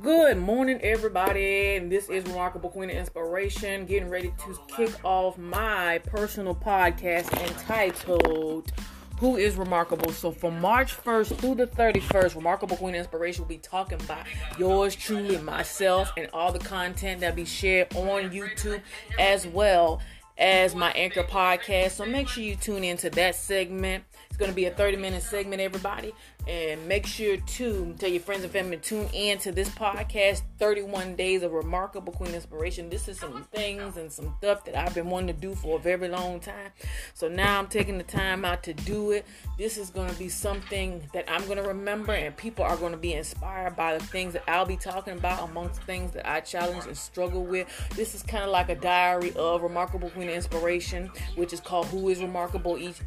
Good morning, everybody. This is Remarkable Queen of Inspiration, getting ready to kick off my personal podcast entitled Who is Remarkable? So from March 1st through the 31st, Remarkable Queen of Inspiration will be talking about yours truly, myself, and all the content that be shared on YouTube as well as my Anchor podcast. So make sure you tune into that segment. It's going to be a 30-minute segment, everybody. And make sure to tell your friends and family to tune in to this podcast, 31 Days of Remarkable Queen Inspiration. This is some things and some stuff that I've been wanting to do for a very long time. So now I'm taking the time out to do it. This is going to be something that I'm going to remember, and people are going to be inspired by the things that I'll be talking about amongst things that I challenge and struggle with. This is kind of like a diary of Remarkable Queen Inspiration, which is called Who is Remarkable. Each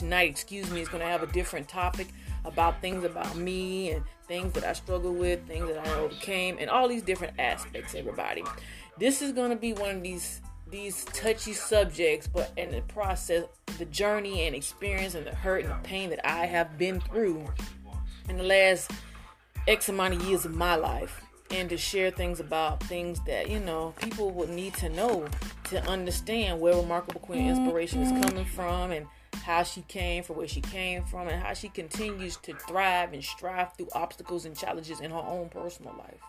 night, it's going to have a different topic about things about me and things that I struggle with, things that I overcame, and all these different aspects, everybody. This is going to be one of these touchy subjects, but in the process, the journey and experience and the hurt and the pain that I have been through in the last X amount of years of my life, and to share things about things that, you know, people would need to know to understand where Remarkable Queen Inspiration is coming from, and how she came from where she came from, and how she continues to thrive and strive through obstacles and challenges in her own personal life.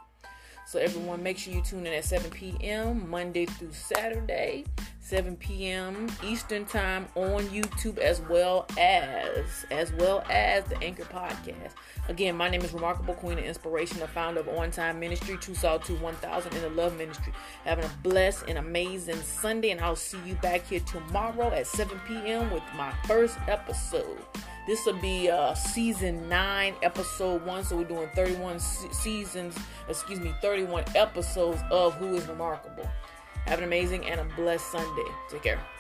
So everyone, make sure you tune in at 7 p.m. Monday through Saturday, 7 p.m. Eastern Time on YouTube as well as the Anchor Podcast. Again, my name is Remarkable Queen of Inspiration, the founder of On Time Ministry, Tussaud 1000, and the Love Ministry. Having a blessed and amazing Sunday, and I'll see you back here tomorrow at 7 p.m. with my first episode. This will be season 9, episode 1. So we're doing 31 episodes of Who is Remarkable. Have an amazing and a blessed Sunday. Take care.